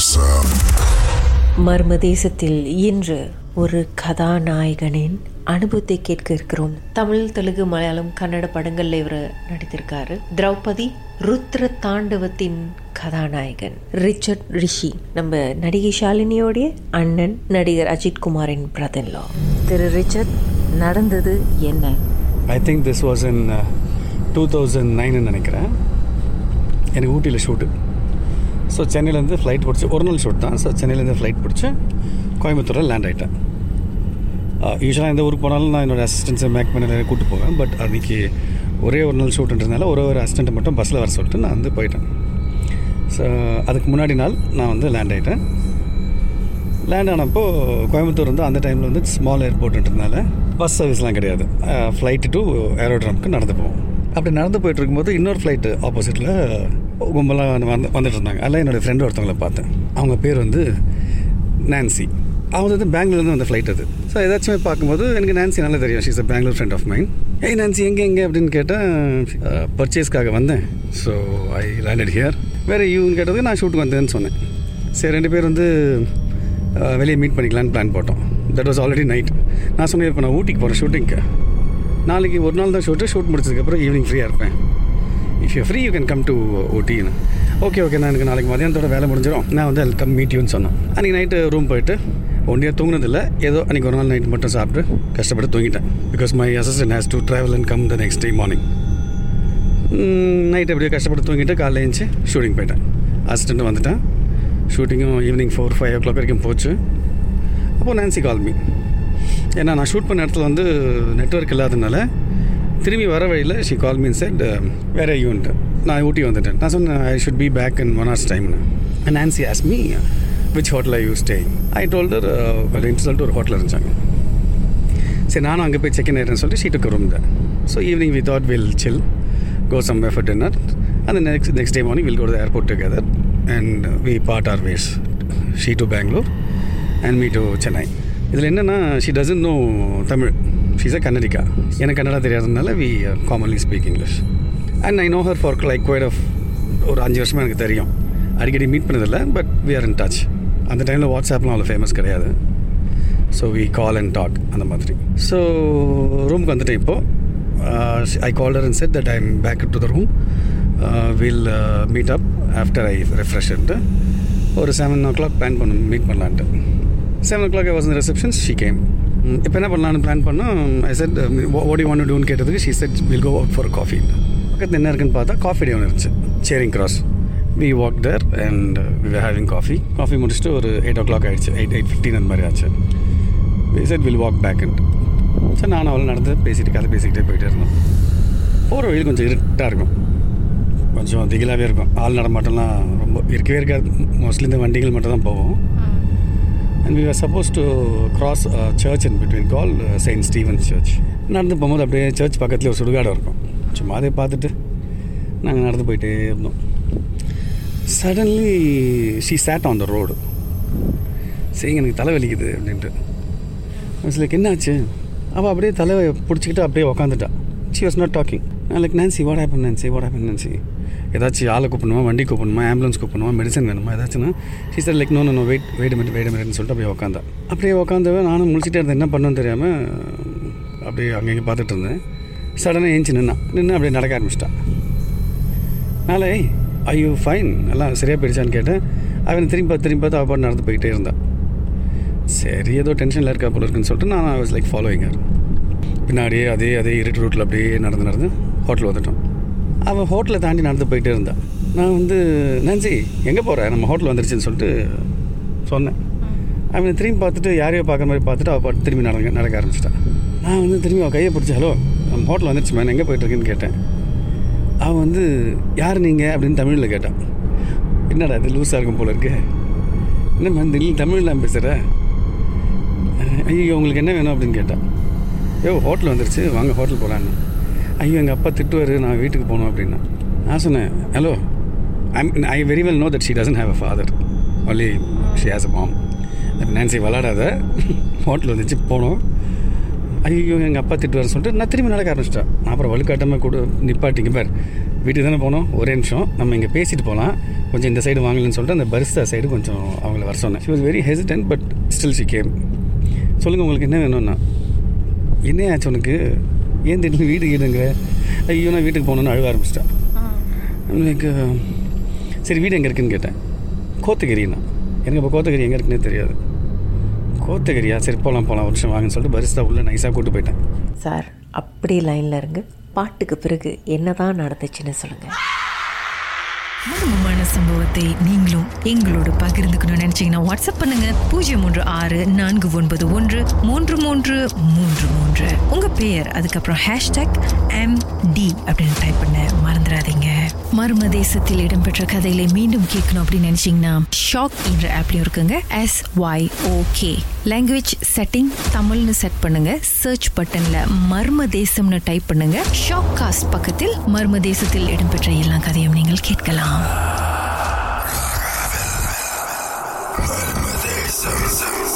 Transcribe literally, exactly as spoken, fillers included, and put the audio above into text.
தேசம். மர்ம தேசத்தில் இன்று ஒரு கதாநாயகனின் அனுபவத்தை கேட்க இருக்கிறோம். தமிழ், தெலுங்கு, மலையாளம், கன்னட படங்கள்ல இவர் நடித்திருக்காரு. திரௌபதி ருத்ர தாண்டவத்தின் கதாநாயகன் ரிச்சர்ட் ரிஷி, நம்ம நடிகை ஷாலினியோடைய அண்ணன், நடிகர் அஜித் குமாரின் பிரதன்லா. திரு ரிச்சர்ட், நடந்தது என்ன? I think this was in two thousand nine நினைக்கிறேன். எனக்கு ஊட்டியில் ஷூட்டு. ஸோ சென்னையிலேருந்து ஃப்ளைட் பிடிச்சி, ஒரு நாள் ஷூட் தான். ஸோ சென்னையிலேருந்து ஃப்ளைட் பிடிச்சி கோயம்புத்தூரில் லேண்ட் ஆகிட்டேன். யூஸ்வலாக எந்த ஊருக்கு போனாலும் நான் என்னோடய அசிஸ்டன்ஸை மேக் பண்ணி கூப்பிட்டு போவேன். பட் அன்றைக்கி ஒரே ஒரு நாள் ஷூட்டுன்றதுனால ஒரே ஒரு அசிஸ்டண்ட்டை மட்டும் பஸ்ஸில் வர சொல்லிட்டு நான் வந்து போயிட்டேன். ஸோ அதுக்கு முன்னாடி நாள் நான் வந்து லேண்ட் ஆகிட்டேன். லேண்ட் ஆனப்போ கோயம்புத்தூர் வந்து அந்த டைமில் வந்து ஸ்மால் ஏர்போர்ட்டுன்றதுனால பஸ் சர்வீஸ்லாம் கிடையாது. ஃப்ளைட்டு டு ஏரோட்ராமுக்கு நடந்து போவோம். அப்படி நடந்து போயிட்டு இருக்கும்போது இன்னொரு ஃப்ளைட்டு ஆப்போசிட்டில் கும்பலாக வந்து வந்துட்டு இருந்தாங்க. அதில் என்னோடய ஃப்ரெண்டு ஒருத்தவங்களை பார்த்தேன். அவங்க பேர் வந்து நான்சி. அவங்க வந்து பெங்களூர்லேருந்து வந்த ஃப்ளைட் அது. ஸோ ஏதாச்சும் பார்க்கும்போது எனக்கு நான்சி நல்லா தெரியும். She's a Bangalore friend of mine. ஏய் நான்சி, எங்கே எங்கே அப்படின்னு கேட்டால், பர்ச்சேஸ்க்காக வந்தேன். So I landed here. வேறு யூன்னு கேட்டதுக்கு நான் ஷூட்டுக்கு வந்தேன்னு சொன்னேன். சரி, ரெண்டு பேர் வந்து வெளியே மீட் பண்ணிக்கலான்னு பிளான் போட்டோம். That was already night. நான் சொன்னேன், இப்போ நான் ஊட்டிக்கு போகிறேன் ஷூட்டிங்க்கு. நாளைக்கு ஒரு நாள் தான் ஷூட்டு. ஷூட் முடிச்சதுக்கப்புறம் ஈவினிங் ஃப்ரீயாக இருப்பேன். If you free you can come to ஊட்டின்னு. ஓகே ஓகே, நான் எனக்கு நாளைக்கு மதியானத்தோட வேலை முடிஞ்சிடும், நான் வந்து அது கம் மீட் யூன்னு சொன்னேன். அன்றைக்கி நைட்டு ரூம் போயிட்டு ஒன்றையாக தூங்கினதில்லை. ஏதோ அன்றைக்கி ஒரு நாள் நைட் மட்டும் சாப்பிட்டு கஷ்டப்பட்டு தூங்கிட்டேன். Because my assistant has to travel and come the next day morning. Night எப்படியோ கஷ்டப்பட்டு தூங்கிட்டு காலையில் எழுந்துச்சு ஷூட்டிங் போயிட்டேன். அசிஸ்டண்ட்டு வந்துட்டேன். ஷூட்டிங்கும் evening four five o'clock வரைக்கும் போச்சு. அப்போது நான்சி கால் மீ. ஏன்னா நான் ஷூட் பண்ண இடத்துல வந்து நெட்வொர்க் இல்லாததுனால திரும்பி வர வழியில் ஷி கால் மீன் சைட் வேறு யூன்ட்டு நான் ஊட்டி வந்துட்டேன். நான் சொன்னேன் I should be back in one hours டைம்னு. And Nancy ask me which hotel I you staying. I told her அப்படின்ட்டு சொல்லிட்டு ஒரு ஹோட்டலில் இருந்தாங்க. சரி, நானும் அங்கே போய் செக் இன் ஆயிடுறேன்னு சொல்லிட்டு ஷீ டுக் ரூம் தான். So evening we thought will chill go somewhere for dinner. அந்த next next day morning will go to the airport together and we part our ways. She to Bangalore and me to Chennai. இதில் என்னென்னா she doesn't know Tamil. She's a Kannadiga. எனக்கு கன்னடா தெரியாததுனால we commonly speak English. And I know her for like quite of ஒரு அஞ்சு வருஷமாக எனக்கு தெரியும். அடிக்கடி மீட் பண்ணதில்லை, but we are in touch. அந்த டைமில் வாட்ஸ்அப்லாம் அவ்வளோ ஃபேமஸ் கிடையாது. So we call and talk அந்த மாதிரி. ஸோ ரூமுக்கு வந்துட்டேன். இப்போது I called her and said that I am back to the room. Will meet up after I refresh. ஒரு செவன் ஓ கிளாக் பிளான் பண்ண மீட் பண்ணலான்ட்டு. Seven o'clock I was in reception. She came. இப்போ என்ன பண்ணலான்னு plan பண்ணோம். I said what you want to டூன்னு கேட்டதுக்கு she said will go out for coffee. பக்கத்தில் என்ன இருக்குன்னு பார்த்தா காஃபி டே ஒன்று இருந்துச்சு, Charing Cross. We walk there and we are having coffee. Coffee முடிச்சுட்டு ஒரு எயிட் ஓ கிளாக் ஆகிடுச்சு, எயிட் எயிட் ஃபிஃப்டின் அந்த மாதிரி ஆச்சு. We said will walk back and. சரி, நான் அவள் நடந்து பேசிகிட்டு கதை பேசிக்கிட்டே போயிட்டே இருந்தோம். போகிற வழியில் கொஞ்சம் இருட்டாக இருக்கும், கொஞ்சம் திகிலாகவே இருக்கும். ஆள் நடமாட்டம்லாம் ரொம்ப இருக்கவே இருக்காது. மோஸ்ட்லி இந்த வண்டிகள் மட்டும் தான் போவோம். And we were supposed to cross a church in between called Saint Stephen's Church. நடந்து போகும்போது அப்படியே சர்ச் பக்கத்தில் ஒரு சுடுகாடு இருக்கும். சும்மா அதை பார்த்துட்டு நாங்கள் நடந்து போயிட்டே இருந்தோம். Suddenly she sat on the road. சரி, எனக்கு தலை வலிக்குது அப்படின்ட்டு. லைக் என்னாச்சு? அவள் அப்படியே தலை பிடிச்சிக்கிட்டு அப்படியே உக்காந்துட்டா. She was not talking. Like Nancy what happen Nancy what happen Nancy ஏதாச்சும் ஆளை கூப்பிடணுமா, வண்டி கூப்பிடணுமா, ஆம்புலன்ஸ் கூப்பிடணுமா, மெடிசன் வேணுமா ஏதாச்சும்னா she sir like no no wait wait minute wait மினிட்னு சொல்லிட்டு அப்படியே உட்காந்தா. அப்படியே உட்காந்தவன் நானும் முடிச்சுட்டே இருந்தேன். என்ன பண்ணணும்னு தெரியாமல் அப்படியே அங்கங்கே பார்த்துட்டு இருந்தேன். சடனாக ஏஞ்சி நின்னா நின்று அப்படியே நடக்க ஆரம்பிச்சிட்டான். நாளே ஐ யூ ஃபைன், எல்லாம் சரியாக போயிடுச்சான்னு கேட்டேன். அவன் திரும்பி பார்த்து திரும்பி பார்த்து அவள் பாட்டு நடந்து போய்கிட்டே இருந்தான். சரி, ஏதோ டென்ஷனில் இருக்கா போல இருக்குன்னு சொல்லிட்டு நான் I was like following her. பின்னாடியே அதே அதே இருட்டு ரூட்டில் அப்படியே நடந்து நடந்து ஹோட்டல் வந்துட்டோம். அவன் ஹோட்டலை தாண்டி நடந்து போயிட்டே இருந்தான். நான் வந்து நான்சி எங்கே போகிறேன், நம்ம ஹோட்டல் வந்துருச்சுன்னு சொல்லிட்டு சொன்னேன். அவனை திரும்பி பார்த்துட்டு யாரையோ பார்க்குற மாதிரி பார்த்துட்டு அவள் பாட்டு திரும்பி நடக்க நடக்க ஆரம்பிச்சிட்டான். நான் வந்து திரும்பி அவள் கையை பிடிச்சி ஹலோ நம்ம ஹோட்டல் வந்துருச்சு மேன், எங்கே போயிட்டுருக்குன்னு கேட்டேன். அவன் வந்து யார் நீங்கள் அப்படின்னு தமிழில் கேட்டான். என்னடா இது லூஸாக இருக்கும் போல இருக்கு, என்ன மேம் திடீர்னு தமிழில் நான் பேசுகிறேன், ஐயோ உங்களுக்கு என்ன வேணும் அப்படின்னு கேட்டான். ஐயோ ஹோட்டல் வந்துருச்சு வாங்க ஹோட்டல் போகலான்னு. ஐயோ எங்கள் அப்பா திட்டுவார், நான் வீட்டுக்கு போகணும் அப்படின்னா. நான் சொன்னேன் hello I I very well know that she doesn't have a father, only she has a mom. Nancy விளாடாத, ஹோட்டல் வந்துச்சு போனோம். ஐயோ எங்கள் அப்பா திட்டுவார்னு சொல்லிட்டு நான் திரும்பி நடக்க ஆரம்பிச்சிட்டேன். நான் அப்புறம் வலுக்காட்டமாக கூட நிப்பாட்டிங்க பார், வீட்டுக்கு தானே போனோம், ஒரே நிமிஷம் நம்ம இங்கே பேசிட்டு போகலாம், கொஞ்சம் இந்த சைடு வாங்கலன்னு சொல்லிட்டு அந்த பரிஸ்தா சைடு கொஞ்சம் அவங்கள வர சொன்னேன். She was very hesitant but still she came. சொல்லுங்கள் உங்களுக்கு என்ன வேணும்னா, என்ன ஆச்சு உனக்கு, ஏன் திடீர்னு வீட்டுக்கு எடுங்க, ஐயோ நான் வீட்டுக்கு போகணுன்னு அழுவ ஆரம்பிச்சிட்டா. எனக்கு சரி வீடு எங்கே இருக்குதுன்னு கேட்டேன். கோத்தகிரின்னா எனக்கு இப்போ கோத்தகிரி எங்கே இருக்குன்னே தெரியாது. கோத்தகிரியா, சரி போகலாம் போகலாம் ஒரு நிமிஷம் வாங்கன்னு சொல்லிட்டு பரிஸ்தா உள்ள நைஸாக கூப்பிட்டு போயிட்டேன். சார் அப்படி லைனில் இருங்க, பாட்டுக்கு பிறகு என்ன தான் நடந்துச்சுன்னு சொல்லுங்கள். மர்மமான சம்பவத்தை நீங்களும் எங்களோடு பகிர்ந்துக்கணும்னு நினைச்சீங்கன்னா வாட்ஸ்அப் பண்ணுங்க பூஜ்ஜியம் மூன்று ஆறு நான்கு ஒன்பது ஒன்று மூன்று மூன்று மூன்று மூன்று. உங்க பெயர் அதுக்கப்புறம் ஹேஷ்டாக் எம் டி அப்படின்னு டைப் பண்ண மறந்துடாதீங்க. மர்ம தேசத்தில் இடம்பெற்ற கதையில மீண்டும் கேட்கணும் அப்படின்னு நினைச்சீங்கன்னா ஷாக் என்ற ஆப்லயும் இருக்குங்க. S Y okay language setting தமிழ்னு செட் பண்ணுங்க. சர்ச் பட்டன்ல மர்ம தேசம்னு டைப் பண்ணுங்க. ஷாக் காஸ்ட் பக்கத்தில் மர்ம தேசத்தில் இடம்பெற்ற எல்லா கதையும் நீங்கள் கேட்கலாம். Mother, son, son.